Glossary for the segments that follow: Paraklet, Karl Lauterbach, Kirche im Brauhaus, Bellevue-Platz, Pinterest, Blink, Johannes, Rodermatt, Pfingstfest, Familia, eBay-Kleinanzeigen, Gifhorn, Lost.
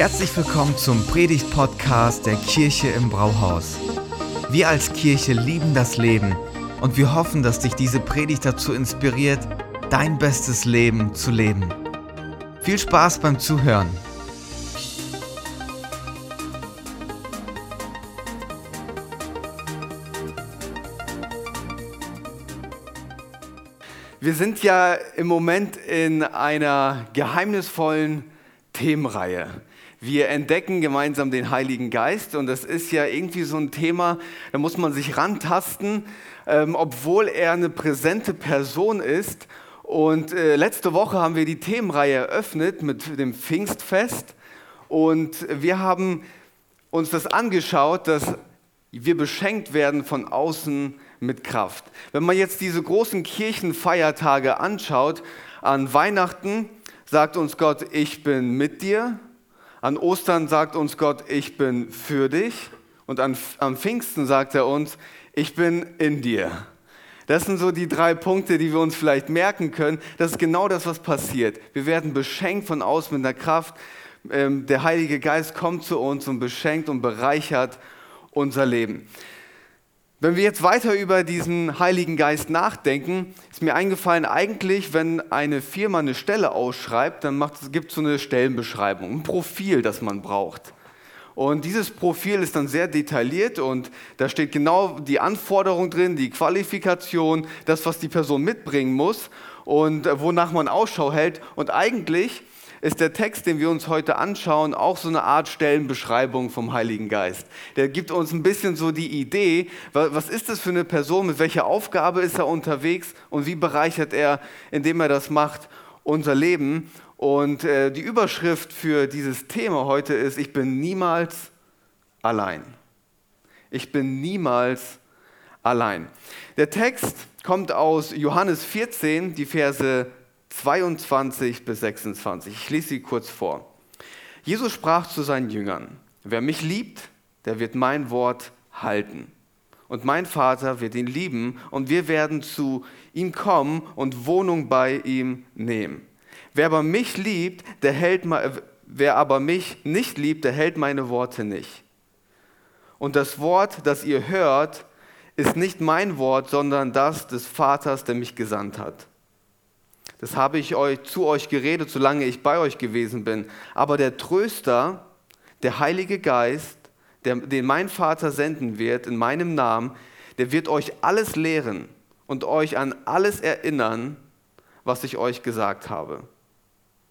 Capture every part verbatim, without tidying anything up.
Herzlich willkommen zum Predigt-Podcast der Kirche im Brauhaus. Wir als Kirche lieben das Leben und wir hoffen, dass dich diese Predigt dazu inspiriert, dein bestes Leben zu leben. Viel Spaß beim Zuhören. Wir sind ja im Moment in einer geheimnisvollen Themenreihe. Wir entdecken gemeinsam den Heiligen Geist und das ist ja irgendwie so ein Thema, da muss man sich rantasten, ähm, obwohl er eine präsente Person ist. Und äh, letzte Woche haben wir die Themenreihe eröffnet mit dem Pfingstfest und wir haben uns das angeschaut, dass wir beschenkt werden von außen mit Kraft. Wenn man jetzt diese großen Kirchenfeiertage anschaut, an Weihnachten sagt uns Gott, ich bin mit dir. An Ostern sagt uns Gott, ich bin für dich. Und an, am Pfingsten sagt er uns, ich bin in dir. Das sind so die drei Punkte, die wir uns vielleicht merken können. Das ist genau das, was passiert. Wir werden beschenkt von außen mit der Kraft. Der Heilige Geist kommt zu uns und beschenkt und bereichert unser Leben. Wenn wir jetzt weiter über diesen Heiligen Geist nachdenken, ist mir eingefallen, eigentlich, wenn eine Firma eine Stelle ausschreibt, dann gibt es so eine Stellenbeschreibung, ein Profil, das man braucht. Und dieses Profil ist dann sehr detailliert und da steht genau die Anforderung drin, die Qualifikation, das, was die Person mitbringen muss und wonach man Ausschau hält. Und eigentlich ist der Text, den wir uns heute anschauen, auch so eine Art Stellenbeschreibung vom Heiligen Geist. Der gibt uns ein bisschen so die Idee, was ist das für eine Person, mit welcher Aufgabe ist er unterwegs und wie bereichert er, indem er das macht, unser Leben. Und äh, die Überschrift für dieses Thema heute ist, ich bin niemals allein. Ich bin niemals allein. Der Text kommt aus Johannes vierzehn, die Verse zweiundzwanzig bis sechsundzwanzig. Ich lese sie kurz vor. Jesus sprach zu seinen Jüngern: Wer mich liebt, der wird mein Wort halten. Und mein Vater wird ihn lieben und wir werden zu ihm kommen und Wohnung bei ihm nehmen. Wer aber mich liebt, der hält, wer aber mich nicht liebt, der hält meine Worte nicht. Und das Wort, das ihr hört, ist nicht mein Wort, sondern das des Vaters, der mich gesandt hat. Das habe ich euch, zu euch geredet, solange ich bei euch gewesen bin. Aber der Tröster, der Heilige Geist, der, den mein Vater senden wird in meinem Namen, der wird euch alles lehren und euch an alles erinnern, was ich euch gesagt habe.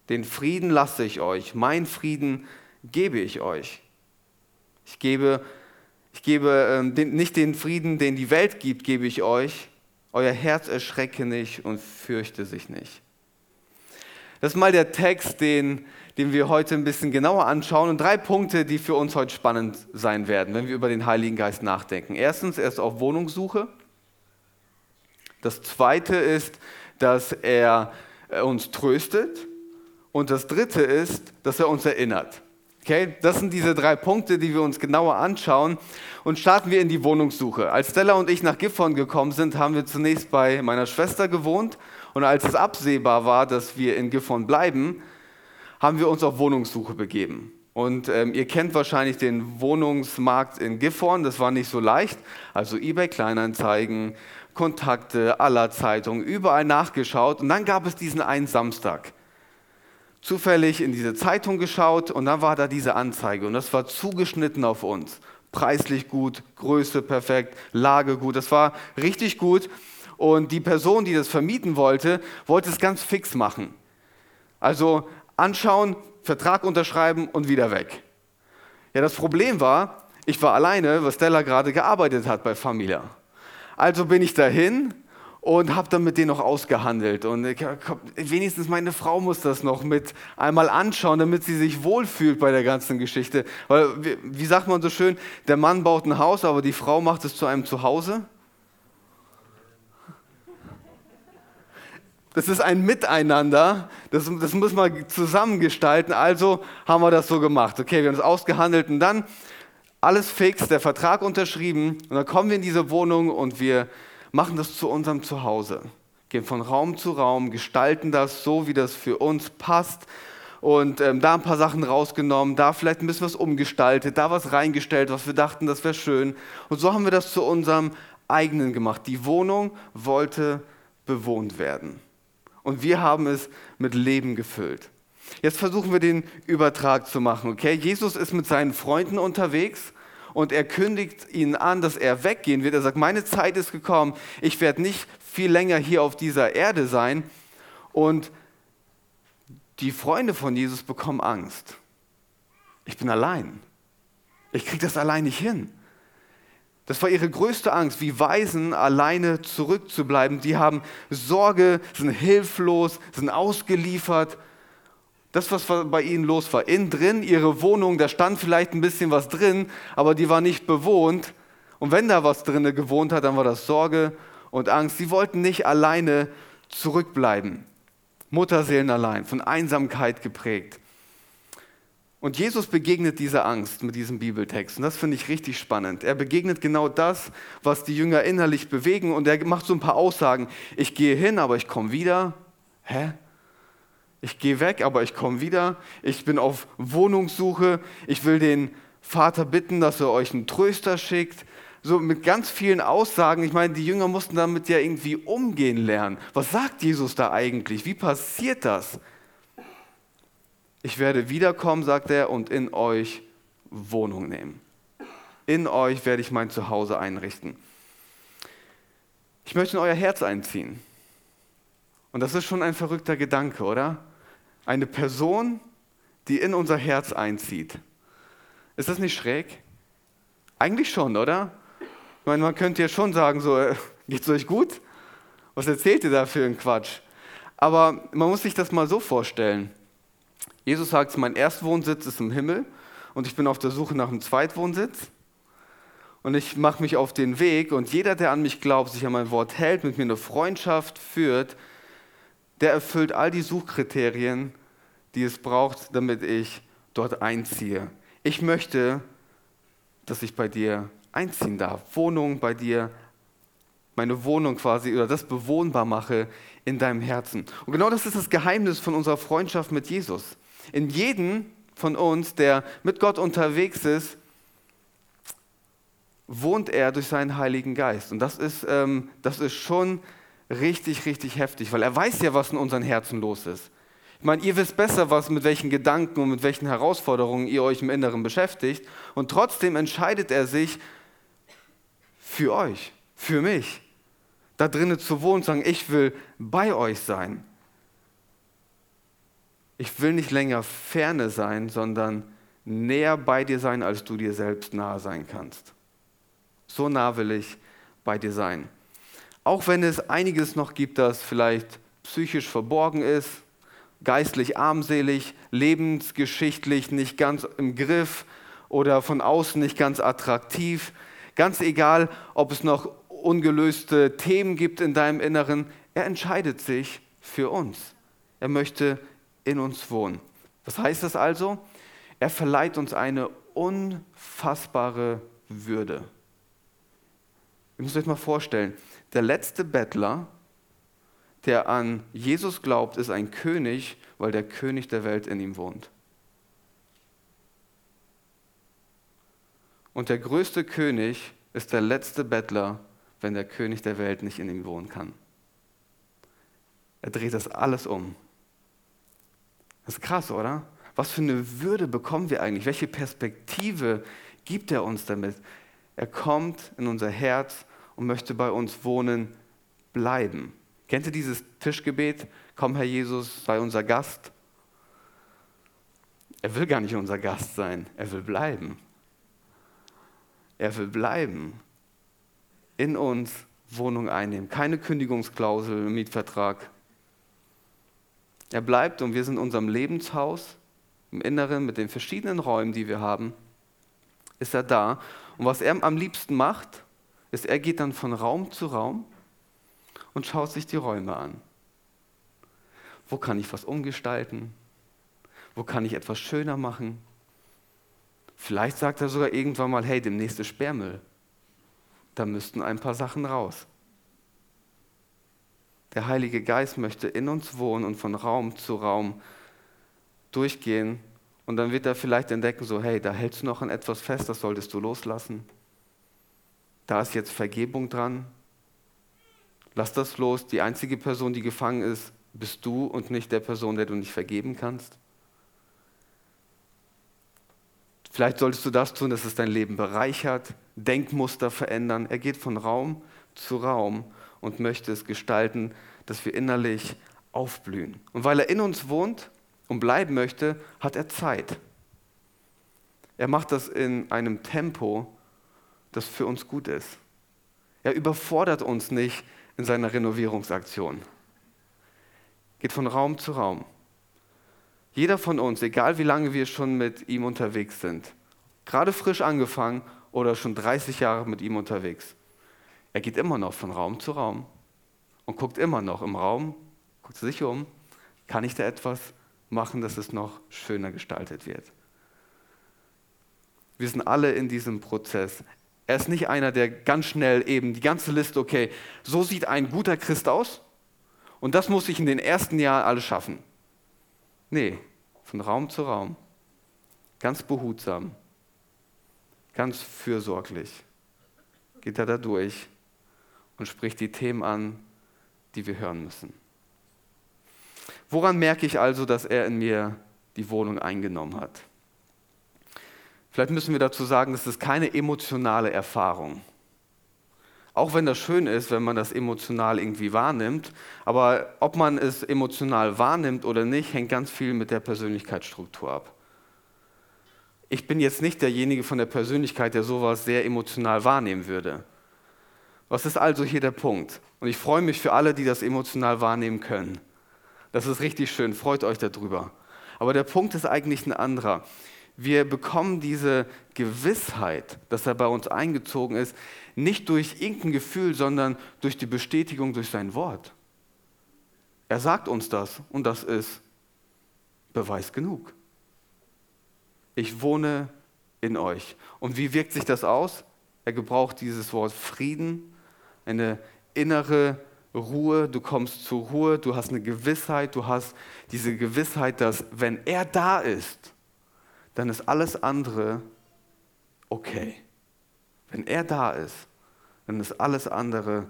Den Frieden lasse ich euch, mein Frieden gebe ich euch. Ich gebe, ich gebe äh, den, nicht den Frieden, den die Welt gibt, gebe ich euch. Euer Herz erschrecke nicht und fürchte sich nicht. Das ist mal der Text, den, den wir heute ein bisschen genauer anschauen. Und drei Punkte, die für uns heute spannend sein werden, wenn wir über den Heiligen Geist nachdenken. Erstens, er ist auf Wohnungssuche. Das Zweite ist, dass er uns tröstet. Und das Dritte ist, dass er uns erinnert. Okay, das sind diese drei Punkte, die wir uns genauer anschauen. Und starten wir in die Wohnungssuche. Als Stella und ich nach Gifhorn gekommen sind, haben wir zunächst bei meiner Schwester gewohnt. Und als es absehbar war, dass wir in Gifhorn bleiben, haben wir uns auf Wohnungssuche begeben. Und ähm, ihr kennt wahrscheinlich den Wohnungsmarkt in Gifhorn. Das war nicht so leicht. Also eBay-Kleinanzeigen, Kontakte aller Zeitungen, überall nachgeschaut. Und dann gab es diesen einen Samstag. Zufällig in diese Zeitung geschaut und dann war da diese Anzeige und das war zugeschnitten auf uns. Preislich gut, Größe perfekt, Lage gut, das war richtig gut. Und die Person, die das vermieten wollte, wollte es ganz fix machen. Also anschauen, Vertrag unterschreiben und wieder weg. Ja, das Problem war, ich war alleine, weil Stella gerade gearbeitet hat bei Familia. Also bin ich dahin und habe dann mit denen noch ausgehandelt. Und komm, wenigstens meine Frau muss das noch mit einmal anschauen, damit sie sich wohlfühlt bei der ganzen Geschichte. Weil, wie sagt man so schön, der Mann baut ein Haus, aber die Frau macht es zu einem Zuhause. Das ist ein Miteinander, das, das muss man zusammengestalten. Also haben wir das so gemacht. Okay, wir haben es ausgehandelt und dann alles fix, der Vertrag unterschrieben. Und dann kommen wir in diese Wohnung und wir machen das zu unserem Zuhause, gehen von Raum zu Raum, gestalten das so, wie das für uns passt und ähm, da ein paar Sachen rausgenommen, da vielleicht ein bisschen was umgestaltet, da was reingestellt, was wir dachten, das wäre schön. Und so haben wir das zu unserem eigenen gemacht. Die Wohnung wollte bewohnt werden. Und wir haben es mit Leben gefüllt. Jetzt versuchen wir den Übertrag zu machen, okay? Jesus ist mit seinen Freunden unterwegs und er kündigt ihnen an, dass er weggehen wird. Er sagt, meine Zeit ist gekommen, ich werde nicht viel länger hier auf dieser Erde sein. Und die Freunde von Jesus bekommen Angst. Ich bin allein. Ich kriege das allein nicht hin. Das war ihre größte Angst, wie Waisen alleine zurückzubleiben. Die haben Sorge, sind hilflos, sind ausgeliefert. Das, was bei ihnen los war, innen drin, ihre Wohnung, da stand vielleicht ein bisschen was drin, aber die war nicht bewohnt. Und wenn da was drin gewohnt hat, dann war das Sorge und Angst. Sie wollten nicht alleine zurückbleiben. Mutterseelen allein, von Einsamkeit geprägt. Und Jesus begegnet dieser Angst mit diesem Bibeltext. Und das finde ich richtig spannend. Er begegnet genau das, was die Jünger innerlich bewegen. Und er macht so ein paar Aussagen. Ich gehe hin, aber ich komme wieder. Hä? Ich gehe weg, aber ich komme wieder. Ich bin auf Wohnungssuche. Ich will den Vater bitten, dass er euch einen Tröster schickt. So mit ganz vielen Aussagen. Ich meine, die Jünger mussten damit ja irgendwie umgehen lernen. Was sagt Jesus da eigentlich? Wie passiert das? Ich werde wiederkommen, sagt er, und in euch Wohnung nehmen. In euch werde ich mein Zuhause einrichten. Ich möchte in euer Herz einziehen. Und das ist schon ein verrückter Gedanke, oder? Eine Person, die in unser Herz einzieht. Ist das nicht schräg? Eigentlich schon, oder? Ich meine, man könnte ja schon sagen, so, geht's euch gut? Was erzählt ihr da für einen Quatsch? Aber man muss sich das mal so vorstellen. Jesus sagt, mein Erstwohnsitz ist im Himmel und ich bin auf der Suche nach einem Zweitwohnsitz und ich mache mich auf den Weg und jeder, der an mich glaubt, sich an mein Wort hält, mit mir eine Freundschaft führt, der erfüllt all die Suchkriterien, die es braucht, damit ich dort einziehe. Ich möchte, dass ich bei dir einziehen darf, Wohnung bei dir, meine Wohnung quasi oder das bewohnbar mache in deinem Herzen. Und genau das ist das Geheimnis von unserer Freundschaft mit Jesus. In jedem von uns, der mit Gott unterwegs ist, wohnt er durch seinen Heiligen Geist. Und das ist, ähm, das ist schon richtig, richtig heftig, weil er weiß ja, was in unseren Herzen los ist. Ich meine, ihr wisst besser, was mit welchen Gedanken und mit welchen Herausforderungen ihr euch im Inneren beschäftigt. Und trotzdem entscheidet er sich für euch, für mich, da drinnen zu wohnen und zu sagen, ich will bei euch sein. Ich will nicht länger ferne sein, sondern näher bei dir sein, als du dir selbst nahe sein kannst. So nah will ich bei dir sein. Auch wenn es einiges noch gibt, das vielleicht psychisch verborgen ist, geistlich armselig, lebensgeschichtlich nicht ganz im Griff oder von außen nicht ganz attraktiv. Ganz egal, ob es noch ungelöste Themen gibt in deinem Inneren, er entscheidet sich für uns. Er möchte in uns wohnen. Was heißt das also? Er verleiht uns eine unfassbare Würde. Ihr müsst euch mal vorstellen, der letzte Bettler, der an Jesus glaubt, ist ein König, weil der König der Welt in ihm wohnt. Und der größte König ist der letzte Bettler, wenn der König der Welt nicht in ihm wohnen kann. Er dreht das alles um. Das ist krass, oder? Was für eine Würde bekommen wir eigentlich? Welche Perspektive gibt er uns damit? Er kommt in unser Herz und möchte bei uns wohnen bleiben. Kennt ihr dieses Tischgebet? Komm, Herr Jesus, sei unser Gast. Er will gar nicht unser Gast sein, er will bleiben. Er will bleiben. In uns Wohnung einnehmen. Keine Kündigungsklausel im Mietvertrag. Er bleibt und wir sind in unserem Lebenshaus, im Inneren, mit den verschiedenen Räumen, die wir haben, ist er da. Und was er am liebsten macht, ist, er geht dann von Raum zu Raum und schaut sich die Räume an. Wo kann ich was umgestalten? Wo kann ich etwas schöner machen? Vielleicht sagt er sogar irgendwann mal, hey, demnächst ist Sperrmüll. Da müssten ein paar Sachen raus. Der Heilige Geist möchte in uns wohnen und von Raum zu Raum durchgehen und dann wird er vielleicht entdecken, so hey, da hältst du noch an etwas fest, das solltest du loslassen. Da ist jetzt Vergebung dran. Lass das los. Die einzige Person, die gefangen ist, bist du und nicht der Person, der du nicht vergeben kannst. Vielleicht solltest du das tun, dass es dein Leben bereichert, Denkmuster verändern. Er geht von Raum zu Raum und möchte es gestalten, dass wir innerlich aufblühen. Und weil er in uns wohnt und bleiben möchte, hat er Zeit. Er macht das in einem Tempo, das für uns gut ist. Er überfordert uns nicht in seiner Renovierungsaktion. Geht von Raum zu Raum. Jeder von uns, egal wie lange wir schon mit ihm unterwegs sind, gerade frisch angefangen oder schon dreißig Jahre mit ihm unterwegs, er geht immer noch von Raum zu Raum und guckt immer noch im Raum, guckt sich um, kann ich da etwas machen, dass es noch schöner gestaltet wird. Wir sind alle in diesem Prozess. Er ist nicht einer, der ganz schnell eben die ganze Liste, okay, so sieht ein guter Christ aus und das muss ich in den ersten Jahren alles schaffen. Nee, von Raum zu Raum, ganz behutsam, ganz fürsorglich geht er da durch und spricht die Themen an, die wir hören müssen. Woran merke ich also, dass er in mir die Wohnung eingenommen hat? Vielleicht müssen wir dazu sagen, das ist keine emotionale Erfahrung. Auch wenn das schön ist, wenn man das emotional irgendwie wahrnimmt, aber ob man es emotional wahrnimmt oder nicht, hängt ganz viel mit der Persönlichkeitsstruktur ab. Ich bin jetzt nicht derjenige von der Persönlichkeit, der sowas sehr emotional wahrnehmen würde. Was ist also hier der Punkt? Und ich freue mich für alle, die das emotional wahrnehmen können. Das ist richtig schön, freut euch darüber. Aber der Punkt ist eigentlich ein anderer. Wir bekommen diese Gewissheit, dass er bei uns eingezogen ist, nicht durch irgendein Gefühl, sondern durch die Bestätigung, durch sein Wort. Er sagt uns das und das ist Beweis genug. Ich wohne in euch. Und wie wirkt sich das aus? Er gebraucht dieses Wort Frieden, eine innere Ruhe, du kommst zur Ruhe, du hast eine Gewissheit, du hast diese Gewissheit, dass wenn er da ist, dann ist alles andere okay. Wenn er da ist, dann ist alles andere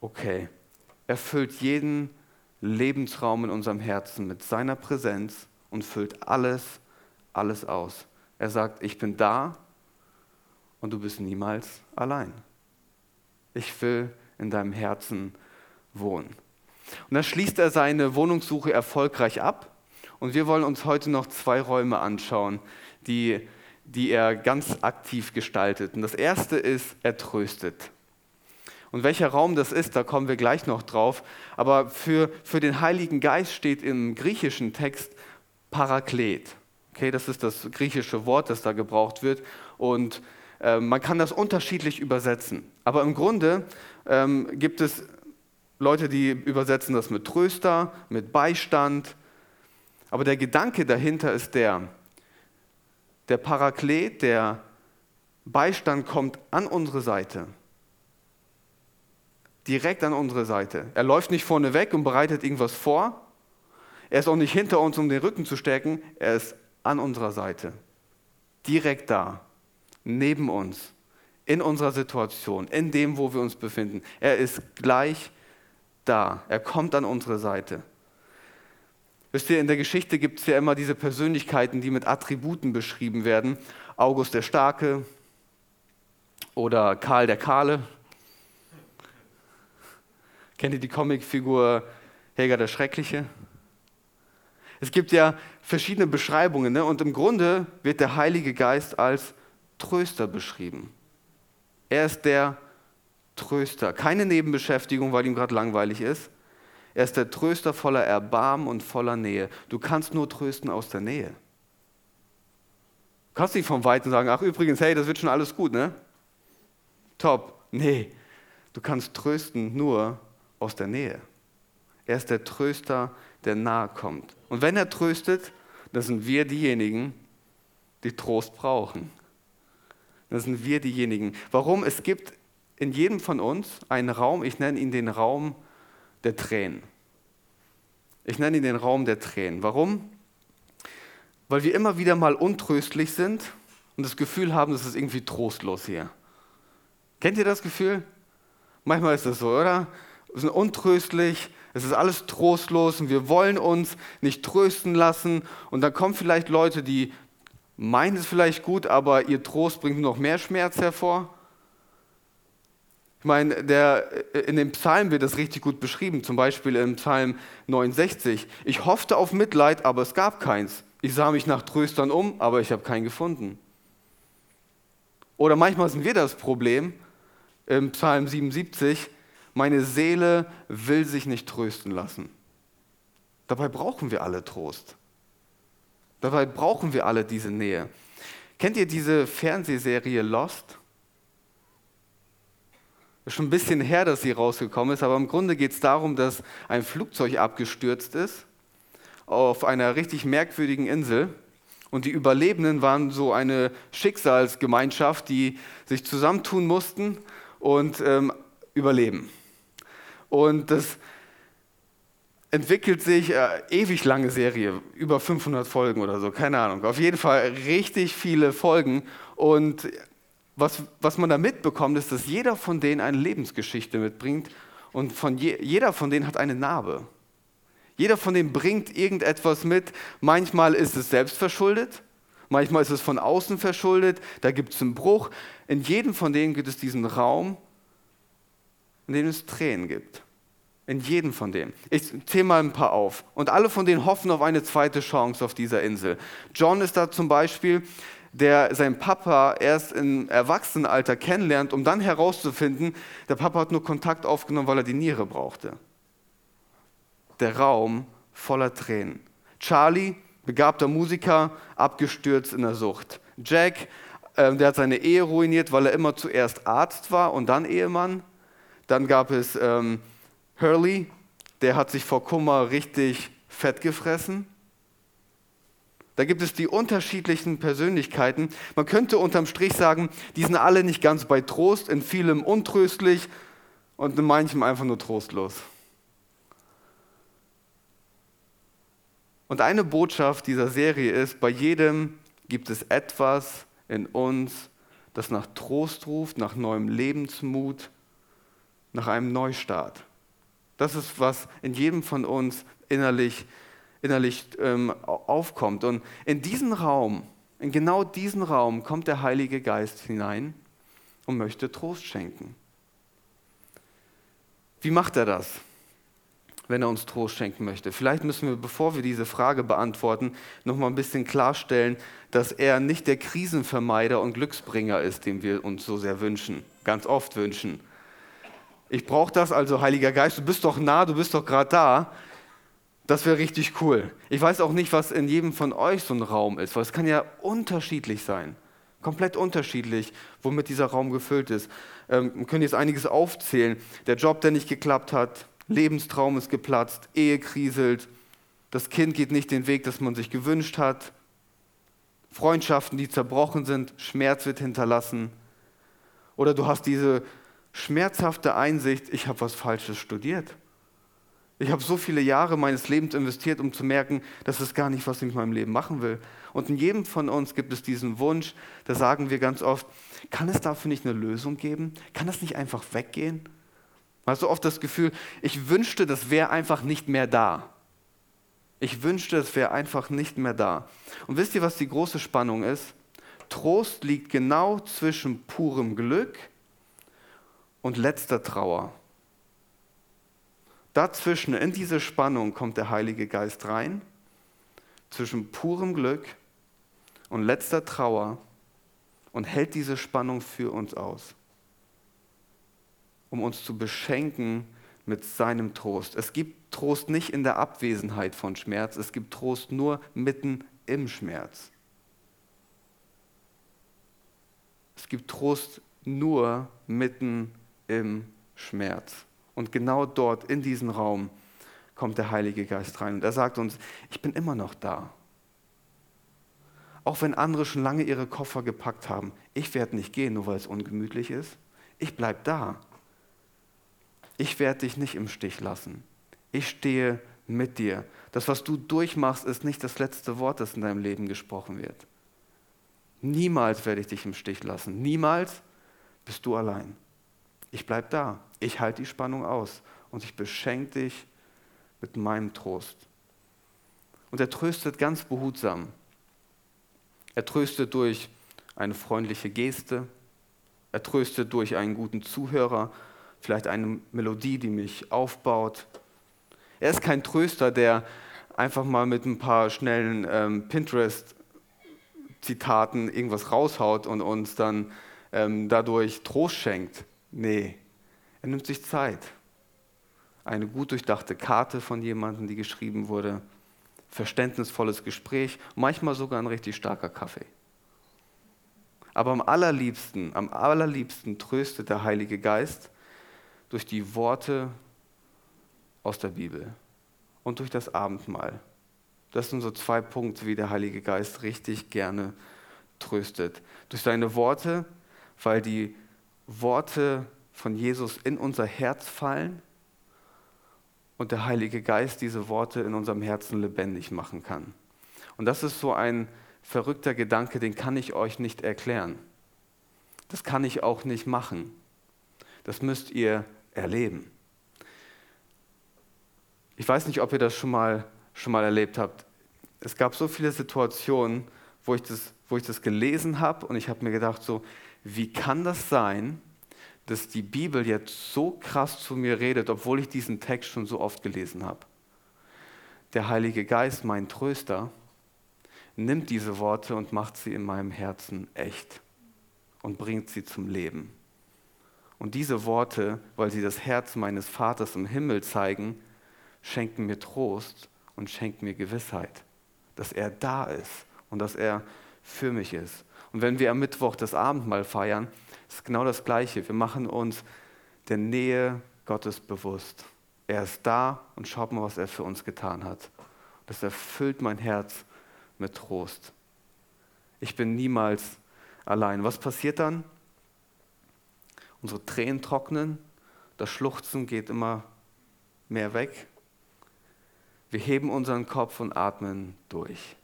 okay. Er füllt jeden Lebensraum in unserem Herzen mit seiner Präsenz und füllt alles, alles aus. Er sagt, ich bin da und du bist niemals allein. Ich will in deinem Herzen wohnen. Und dann schließt er seine Wohnungssuche erfolgreich ab. Und wir wollen uns heute noch zwei Räume anschauen, die, die er ganz aktiv gestaltet. Und das erste ist, er tröstet. Und welcher Raum das ist, da kommen wir gleich noch drauf. Aber für, für den Heiligen Geist steht im griechischen Text Paraklet. Okay, das ist das griechische Wort, das da gebraucht wird. Und äh, man kann das unterschiedlich übersetzen. Aber im Grunde ähm, gibt es Leute, die übersetzen das mit Tröster, mit Beistand. Aber der Gedanke dahinter ist der, der Paraklet, der Beistand kommt an unsere Seite. Direkt an unsere Seite. Er läuft nicht vorne weg und bereitet irgendwas vor. Er ist auch nicht hinter uns, um den Rücken zu stärken. Er ist an unserer Seite. Direkt da. Neben uns. In unserer Situation. In dem, wo wir uns befinden. Er ist gleich da. Er kommt an unsere Seite. Wisst ihr, in der Geschichte gibt es ja immer diese Persönlichkeiten, die mit Attributen beschrieben werden. August der Starke oder Karl der Kahle. Kennt ihr die Comicfigur Helga der Schreckliche? Es gibt ja verschiedene Beschreibungen, ne? Und im Grunde wird der Heilige Geist als Tröster beschrieben. Er ist der Tröster. Keine Nebenbeschäftigung, weil ihm gerade langweilig ist. Er ist der Tröster voller Erbarmen und voller Nähe. Du kannst nur trösten aus der Nähe. Du kannst nicht vom Weiten sagen, ach übrigens, hey, das wird schon alles gut, ne? Top. Nee, du kannst trösten nur aus der Nähe. Er ist der Tröster, der nahe kommt. Und wenn er tröstet, dann sind wir diejenigen, die Trost brauchen. Dann sind wir diejenigen. Warum? Es gibt in jedem von uns einen Raum, ich nenne ihn den Raum der Tränen. Ich nenne ihn den Raum der Tränen. Warum? weil wir immer wieder mal untröstlich sind und das Gefühl haben, es ist irgendwie trostlos hier. Kennt ihr das Gefühl? Manchmal ist das so, oder? Wir sind untröstlich, es ist alles trostlos und wir wollen uns nicht trösten lassen. Und dann kommen vielleicht Leute, die meinen es vielleicht gut, aber ihr Trost bringt noch mehr Schmerz hervor. Ich meine, der, in dem Psalm wird das richtig gut beschrieben, zum Beispiel im Psalm neunundsechzig. Ich hoffte auf Mitleid, aber es gab keins. Ich sah mich nach Tröstern um, aber ich habe keinen gefunden. Oder manchmal sind wir das Problem, im Psalm siebenundsiebzig, meine Seele will sich nicht trösten lassen. Dabei brauchen wir alle Trost. Dabei brauchen wir alle diese Nähe. Kennt ihr diese Fernsehserie Lost? Ist schon ein bisschen her, dass sie rausgekommen ist, aber im Grunde geht es darum, dass ein Flugzeug abgestürzt ist auf einer richtig merkwürdigen Insel und die Überlebenden waren so eine Schicksalsgemeinschaft, die sich zusammentun mussten und ähm, überleben. Und das entwickelt sich äh, ewig lange Serie, über fünfhundert Folgen oder so, keine Ahnung. Auf jeden Fall richtig viele Folgen und Was, was man da mitbekommt, ist, dass jeder von denen eine Lebensgeschichte mitbringt und von je, jeder von denen hat eine Narbe. Jeder von denen bringt irgendetwas mit. Manchmal ist es selbst verschuldet, manchmal ist es von außen verschuldet, da gibt es einen Bruch. In jedem von denen gibt es diesen Raum, in dem es Tränen gibt. In jedem von denen. Ich zähle mal ein paar auf. Und alle von denen hoffen auf eine zweite Chance auf dieser Insel. John ist da zum Beispiel, der seinen Papa erst im Erwachsenenalter kennenlernt, um dann herauszufinden, der Papa hat nur Kontakt aufgenommen, weil er die Niere brauchte. Der Raum voller Tränen. Charlie, begabter Musiker, abgestürzt in der Sucht. Jack, äh, der hat seine Ehe ruiniert, weil er immer zuerst Arzt war und dann Ehemann. Dann gab es ähm, Hurley, der hat sich vor Kummer richtig fett gefressen. Da gibt es die unterschiedlichen Persönlichkeiten. Man könnte unterm Strich sagen, die sind alle nicht ganz bei Trost, in vielem untröstlich und in manchem einfach nur trostlos. Und eine Botschaft dieser Serie ist, bei jedem gibt es etwas in uns, das nach Trost ruft, nach neuem Lebensmut, nach einem Neustart. Das ist, was in jedem von uns innerlich innerlich ähm, aufkommt. Und in diesen Raum, in genau diesen Raum kommt der Heilige Geist hinein und möchte Trost schenken. Wie macht er das, wenn er uns Trost schenken möchte? Vielleicht müssen wir, bevor wir diese Frage beantworten, noch mal ein bisschen klarstellen, dass er nicht der Krisenvermeider und Glücksbringer ist, den wir uns so sehr wünschen, ganz oft wünschen. Ich brauche das also, Heiliger Geist, du bist doch nah, du bist doch gerade da. Das wäre richtig cool. Ich weiß auch nicht, was in jedem von euch so ein Raum ist, weil es kann ja unterschiedlich sein, komplett unterschiedlich, womit dieser Raum gefüllt ist. Ähm, wir können jetzt einiges aufzählen. Der Job, der nicht geklappt hat, Lebenstraum ist geplatzt, Ehe kriselt, das Kind geht nicht den Weg, das man sich gewünscht hat, Freundschaften, die zerbrochen sind, Schmerz wird hinterlassen. Oder du hast diese schmerzhafte Einsicht, ich habe was Falsches studiert. Ich habe so viele Jahre meines Lebens investiert, um zu merken, das ist gar nicht, was ich mit meinem Leben machen will. Und in jedem von uns gibt es diesen Wunsch, da sagen wir ganz oft, kann es dafür nicht eine Lösung geben? Kann das nicht einfach weggehen? Man hat so oft das Gefühl, ich wünschte, das wäre einfach nicht mehr da. Ich wünschte, es wäre einfach nicht mehr da. Und wisst ihr, was die große Spannung ist? Trost liegt genau zwischen purem Glück und letzter Trauer. Dazwischen, in diese Spannung, kommt der Heilige Geist rein, zwischen purem Glück und letzter Trauer und hält diese Spannung für uns aus, um uns zu beschenken mit seinem Trost. Es gibt Trost nicht in der Abwesenheit von Schmerz, es gibt Trost nur mitten im Schmerz. Es gibt Trost nur mitten im Schmerz. Und genau dort, in diesen Raum, kommt der Heilige Geist rein. Und er sagt uns, ich bin immer noch da. Auch wenn andere schon lange ihre Koffer gepackt haben, ich werde nicht gehen, nur weil es ungemütlich ist. Ich bleibe da. Ich werde dich nicht im Stich lassen. Ich stehe mit dir. Das, was du durchmachst, ist nicht das letzte Wort, das in deinem Leben gesprochen wird. Niemals werde ich dich im Stich lassen. Niemals bist du allein. Ich bleib da. Ich halte die Spannung aus und ich beschenke dich mit meinem Trost. Und er tröstet ganz behutsam. Er tröstet durch eine freundliche Geste. Er tröstet durch einen guten Zuhörer, vielleicht eine Melodie, die mich aufbaut. Er ist kein Tröster, der einfach mal mit ein paar schnellen ähm, Pinterest-Zitaten irgendwas raushaut und uns dann ähm, dadurch Trost schenkt. Nee, er nimmt sich Zeit. Eine gut durchdachte Karte von jemandem, die geschrieben wurde. Verständnisvolles Gespräch, manchmal sogar ein richtig starker Kaffee. Aber am allerliebsten, am allerliebsten tröstet der Heilige Geist durch die Worte aus der Bibel und durch das Abendmahl. Das sind so zwei Punkte, wie der Heilige Geist richtig gerne tröstet. Durch seine Worte, weil die Worte von Jesus in unser Herz fallen und der Heilige Geist diese Worte in unserem Herzen lebendig machen kann. Und das ist so ein verrückter Gedanke, den kann ich euch nicht erklären. Das kann ich auch nicht machen. Das müsst ihr erleben. Ich weiß nicht, ob ihr das schon mal, schon mal erlebt habt. Es gab so viele Situationen, wo ich das, wo ich das gelesen habe und ich habe mir gedacht, so, wie kann das sein, dass die Bibel jetzt so krass zu mir redet, obwohl ich diesen Text schon so oft gelesen habe. Der Heilige Geist, mein Tröster, nimmt diese Worte und macht sie in meinem Herzen echt und bringt sie zum Leben. Und diese Worte, weil sie das Herz meines Vaters im Himmel zeigen, schenken mir Trost und schenken mir Gewissheit, dass er da ist und dass er für mich ist. Und wenn wir am Mittwoch das Abendmahl feiern, ist genau das Gleiche. Wir machen uns der Nähe Gottes bewusst. Er ist da und schaut mal, was er für uns getan hat. Das erfüllt mein Herz mit Trost. Ich bin niemals allein. Was passiert dann? Unsere Tränen trocknen, das Schluchzen geht immer mehr weg. Wir heben unseren Kopf und atmen durch.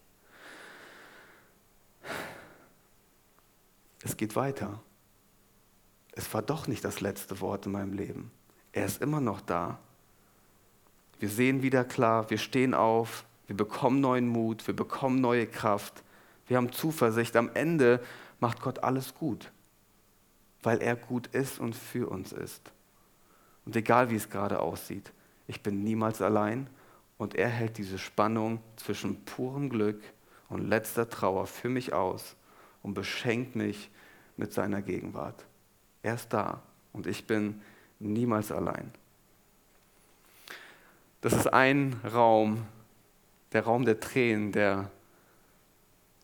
Es geht weiter. Es war doch nicht das letzte Wort in meinem Leben. Er ist immer noch da. Wir sehen wieder klar, wir stehen auf, wir bekommen neuen Mut, wir bekommen neue Kraft, wir haben Zuversicht. Am Ende macht Gott alles gut, weil er gut ist und für uns ist. Und egal, wie es gerade aussieht, ich bin niemals allein und er hält diese Spannung zwischen purem Glück und letzter Trauer für mich aus und beschenkt mich mit seiner Gegenwart. Er ist da und ich bin niemals allein. Das ist ein Raum, der Raum der Tränen, der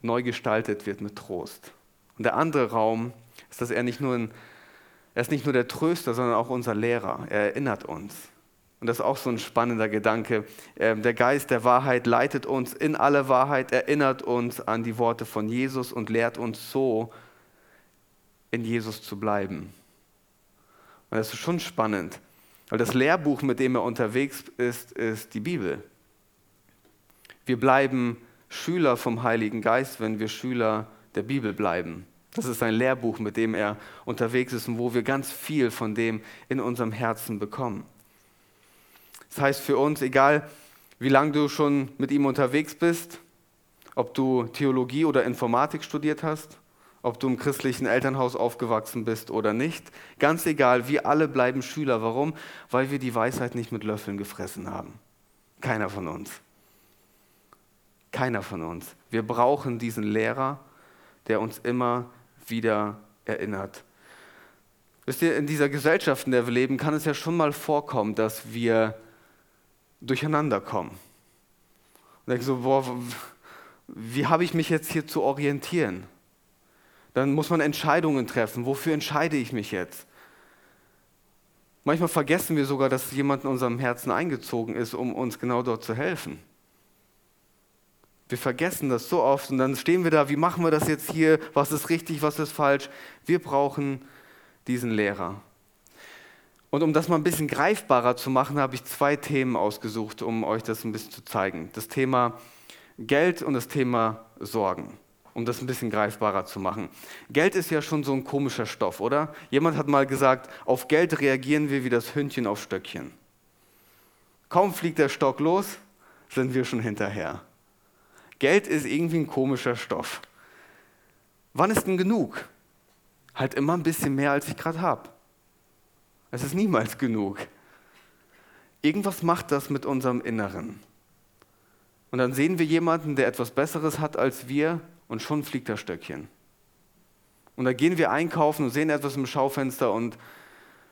neu gestaltet wird mit Trost. Und der andere Raum ist, dass er nicht nur ein, er ist nicht nur der Tröster, sondern auch unser Lehrer. Er erinnert uns. Und das ist auch so ein spannender Gedanke. Der Geist der Wahrheit leitet uns in alle Wahrheit, erinnert uns an die Worte von Jesus und lehrt uns so, in Jesus zu bleiben. Und das ist schon spannend, weil das Lehrbuch, mit dem er unterwegs ist, ist die Bibel. Wir bleiben Schüler vom Heiligen Geist, wenn wir Schüler der Bibel bleiben. Das ist ein Lehrbuch, mit dem er unterwegs ist und wo wir ganz viel von dem in unserem Herzen bekommen. Das heißt für uns, egal wie lange du schon mit ihm unterwegs bist, ob du Theologie oder Informatik studiert hast, ob du im christlichen Elternhaus aufgewachsen bist oder nicht, ganz egal, wir alle bleiben Schüler. Warum? Weil wir die Weisheit nicht mit Löffeln gefressen haben. Keiner von uns. Keiner von uns. Wir brauchen diesen Lehrer, der uns immer wieder erinnert. Wisst ihr, in dieser Gesellschaft, in der wir leben, kann es ja schon mal vorkommen, dass wir durcheinander kommen. Und denke so, boah, wie habe ich mich jetzt hier zu orientieren? Dann muss man Entscheidungen treffen. Wofür entscheide ich mich jetzt? Manchmal vergessen wir sogar, dass jemand in unserem Herzen eingezogen ist, um uns genau dort zu helfen. Wir vergessen das so oft und dann stehen wir da, wie machen wir das jetzt hier? Was ist richtig, was ist falsch? Wir brauchen diesen Lehrer. Und um das mal ein bisschen greifbarer zu machen, habe ich zwei Themen ausgesucht, um euch das ein bisschen zu zeigen. Das Thema Geld und das Thema Sorgen, um das ein bisschen greifbarer zu machen. Geld ist ja schon so ein komischer Stoff, oder? Jemand hat mal gesagt, auf Geld reagieren wir wie das Hündchen auf Stöckchen. Kaum fliegt der Stock los, sind wir schon hinterher. Geld ist irgendwie ein komischer Stoff. Wann ist denn genug? Halt immer ein bisschen mehr, als ich gerade habe. Es ist niemals genug. Irgendwas macht das mit unserem Inneren. Und dann sehen wir jemanden, der etwas Besseres hat als wir, und schon fliegt das Stöckchen. Und dann gehen wir einkaufen und sehen etwas im Schaufenster und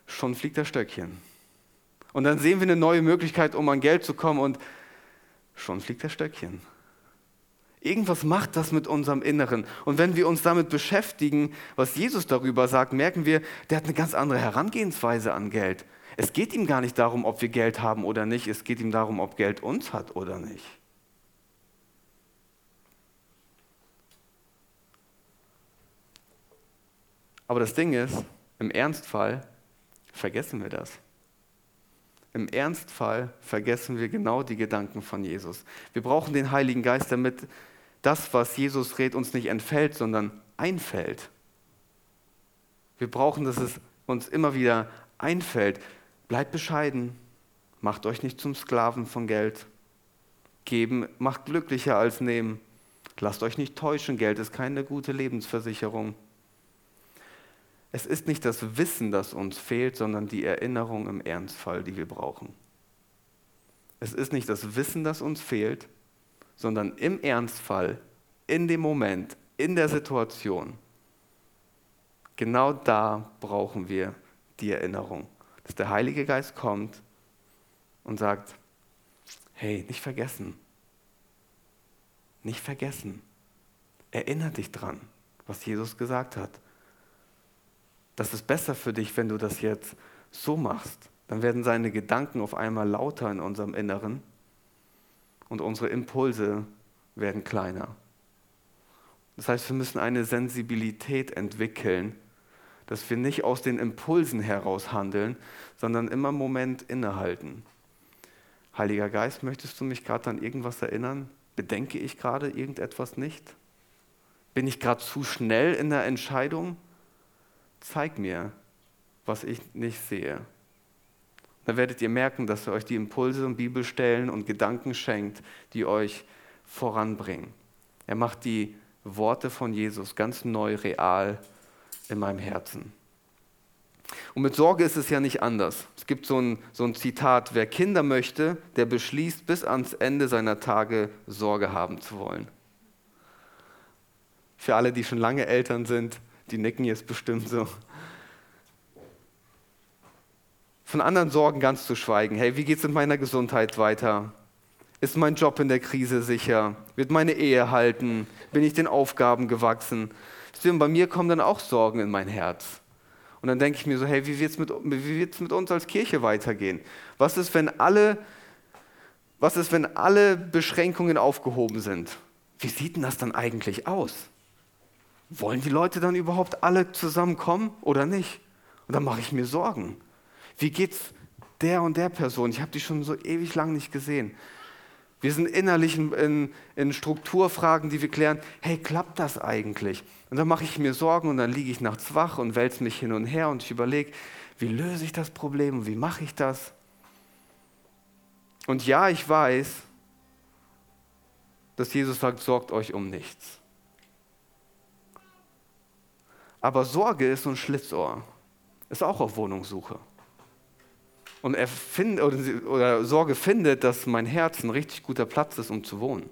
schon fliegt das Stöckchen. Und dann sehen wir eine neue Möglichkeit, um an Geld zu kommen, und schon fliegt das Stöckchen. Irgendwas macht das mit unserem Inneren. Und wenn wir uns damit beschäftigen, was Jesus darüber sagt, merken wir, der hat eine ganz andere Herangehensweise an Geld. Es geht ihm gar nicht darum, ob wir Geld haben oder nicht. Es geht ihm darum, ob Geld uns hat oder nicht. Aber das Ding ist, im Ernstfall vergessen wir das. Im Ernstfall vergessen wir genau die Gedanken von Jesus. Wir brauchen den Heiligen Geist, damit das, was Jesus redet, uns nicht entfällt, sondern einfällt. Wir brauchen, dass es uns immer wieder einfällt. Bleibt bescheiden, macht euch nicht zum Sklaven von Geld. Geben macht glücklicher als nehmen. Lasst euch nicht täuschen, Geld ist keine gute Lebensversicherung. Es ist nicht das Wissen, das uns fehlt, sondern die Erinnerung im Ernstfall, die wir brauchen. Es ist nicht das Wissen, das uns fehlt, sondern im Ernstfall, in dem Moment, in der Situation. Genau da brauchen wir die Erinnerung, dass der Heilige Geist kommt und sagt, hey, nicht vergessen, nicht vergessen, erinnere dich dran, was Jesus gesagt hat. Das ist besser für dich, wenn du das jetzt so machst. Dann werden seine Gedanken auf einmal lauter in unserem Inneren und unsere Impulse werden kleiner. Das heißt, wir müssen eine Sensibilität entwickeln, dass wir nicht aus den Impulsen heraus handeln, sondern immer einen Moment innehalten. Heiliger Geist, möchtest du mich gerade an irgendwas erinnern? Bedenke ich gerade irgendetwas nicht? Bin ich gerade zu schnell in der Entscheidung? Zeig mir, was ich nicht sehe. Dann werdet ihr merken, dass er euch die Impulse und Bibelstellen und Gedanken schenkt, die euch voranbringen. Er macht die Worte von Jesus ganz neu, real in meinem Herzen. Und mit Sorge ist es ja nicht anders. Es gibt so ein, so ein Zitat, wer Kinder möchte, der beschließt, bis ans Ende seiner Tage Sorge haben zu wollen. Für alle, die schon lange Eltern sind, die nicken jetzt bestimmt so. Von anderen Sorgen ganz zu schweigen. Hey, wie geht's mit meiner Gesundheit weiter? Ist mein Job in der Krise sicher? Wird meine Ehe halten? Bin ich den Aufgaben gewachsen? Und bei mir kommen dann auch Sorgen in mein Herz. Und dann denke ich mir so, hey, wie wird's mit, wie wird's mit uns als Kirche weitergehen? Was ist, wenn alle, was ist, wenn alle Beschränkungen aufgehoben sind? Wie sieht denn das dann eigentlich aus? Wollen die Leute dann überhaupt alle zusammenkommen oder nicht? Und dann mache ich mir Sorgen. Wie geht's der und der Person? Ich habe die schon so ewig lang nicht gesehen. Wir sind innerlich in, in, in Strukturfragen, die wir klären. Hey, klappt das eigentlich? Und dann mache ich mir Sorgen und dann liege ich nachts wach und wälze mich hin und her und ich überlege, wie löse ich das Problem und wie mache ich das? Und ja, ich weiß, dass Jesus sagt, sorgt euch um nichts. Aber Sorge ist so ein Schlitzohr, ist auch auf Wohnungssuche. Und er find, oder, oder Sorge findet, dass mein Herz ein richtig guter Platz ist, um zu wohnen.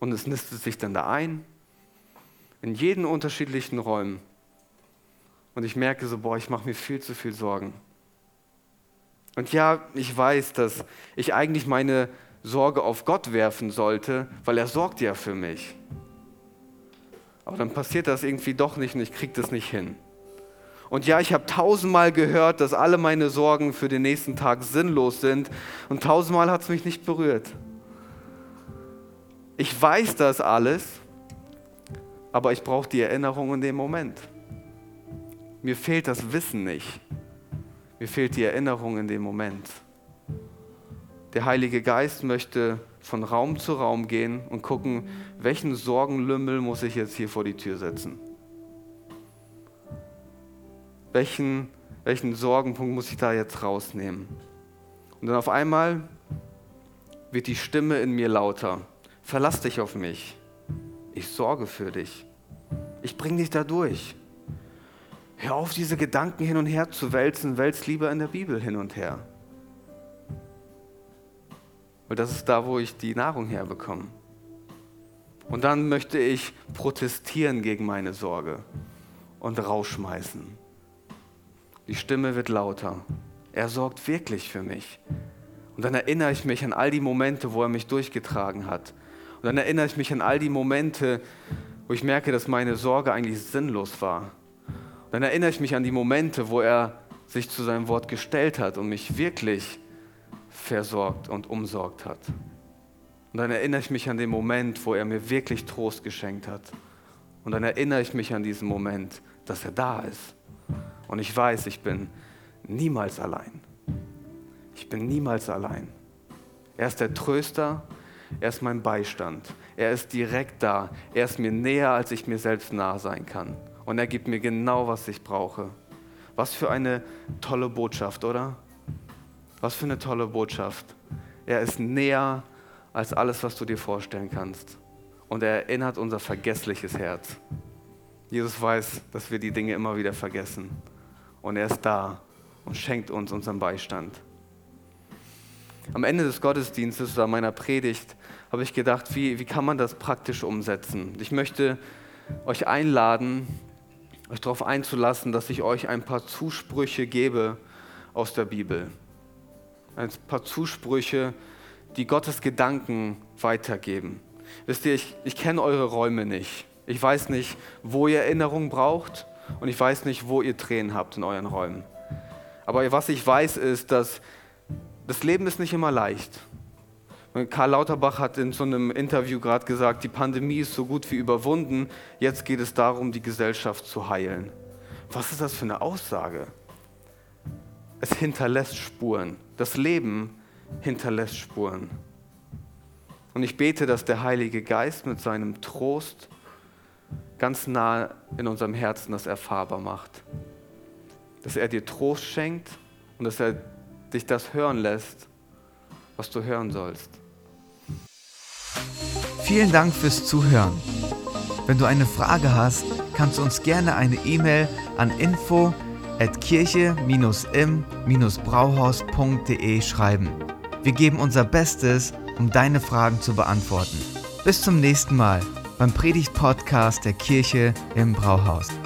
Und es nistet sich dann da ein, in jeden unterschiedlichen Räumen. Und ich merke so, boah, ich mache mir viel zu viel Sorgen. Und ja, ich weiß, dass ich eigentlich meine Sorge auf Gott werfen sollte, weil er sorgt ja für mich. Aber dann passiert das irgendwie doch nicht und ich kriege das nicht hin. Und ja, ich habe tausendmal gehört, dass alle meine Sorgen für den nächsten Tag sinnlos sind und tausendmal hat es mich nicht berührt. Ich weiß das alles, aber ich brauche die Erinnerung in dem Moment. Mir fehlt das Wissen nicht. Mir fehlt die Erinnerung in dem Moment. Der Heilige Geist möchte von Raum zu Raum gehen und gucken, welchen Sorgenlümmel muss ich jetzt hier vor die Tür setzen? Welchen, welchen Sorgenpunkt muss ich da jetzt rausnehmen? Und dann auf einmal wird die Stimme in mir lauter. Verlass dich auf mich. Ich sorge für dich. Ich bringe dich da durch. Hör auf, diese Gedanken hin und her zu wälzen. Wälz lieber in der Bibel hin und her. Weil das ist da, wo ich die Nahrung herbekomme. Und dann möchte ich protestieren gegen meine Sorge und rausschmeißen. Die Stimme wird lauter. Er sorgt wirklich für mich. Und dann erinnere ich mich an all die Momente, wo er mich durchgetragen hat. Und dann erinnere ich mich an all die Momente, wo ich merke, dass meine Sorge eigentlich sinnlos war. Und dann erinnere ich mich an die Momente, wo er sich zu seinem Wort gestellt hat und mich wirklich versorgt und umsorgt hat. Und dann erinnere ich mich an den Moment, wo er mir wirklich Trost geschenkt hat. Und dann erinnere ich mich an diesen Moment, dass er da ist. Und ich weiß, ich bin niemals allein. Ich bin niemals allein. Er ist der Tröster, er ist mein Beistand. Er ist direkt da. Er ist mir näher, als ich mir selbst nah sein kann. Und er gibt mir genau, was ich brauche. Was für eine tolle Botschaft, oder? Was für eine tolle Botschaft. Er ist näher als alles, was du dir vorstellen kannst. Und er erinnert unser vergessliches Herz. Jesus weiß, dass wir die Dinge immer wieder vergessen. Und er ist da und schenkt uns unseren Beistand. Am Ende des Gottesdienstes oder meiner Predigt habe ich gedacht, wie, wie kann man das praktisch umsetzen? Ich möchte euch einladen, euch darauf einzulassen, dass ich euch ein paar Zusprüche gebe aus der Bibel. Ein paar Zusprüche, die Gottes Gedanken weitergeben. Wisst ihr, ich, ich kenne eure Räume nicht. Ich weiß nicht, wo ihr Erinnerung braucht und ich weiß nicht, wo ihr Tränen habt in euren Räumen. Aber was ich weiß, ist, dass das Leben ist nicht immer leicht. Karl Lauterbach hat in so einem Interview gerade gesagt, die Pandemie ist so gut wie überwunden, jetzt geht es darum, die Gesellschaft zu heilen. Was ist das für eine Aussage? Es hinterlässt Spuren. Das Leben hinterlässt Spuren. Und ich bete, dass der Heilige Geist mit seinem Trost ganz nah in unserem Herzen das erfahrbar macht. Dass er dir Trost schenkt und dass er dich das hören lässt, was du hören sollst. Vielen Dank fürs Zuhören. Wenn du eine Frage hast, kannst du uns gerne eine E-Mail an info at kirche im brauhaus punkt de schreiben. Wir geben unser Bestes, um deine Fragen zu beantworten. Bis zum nächsten Mal beim Predigt-Podcast der Kirche im Brauhaus.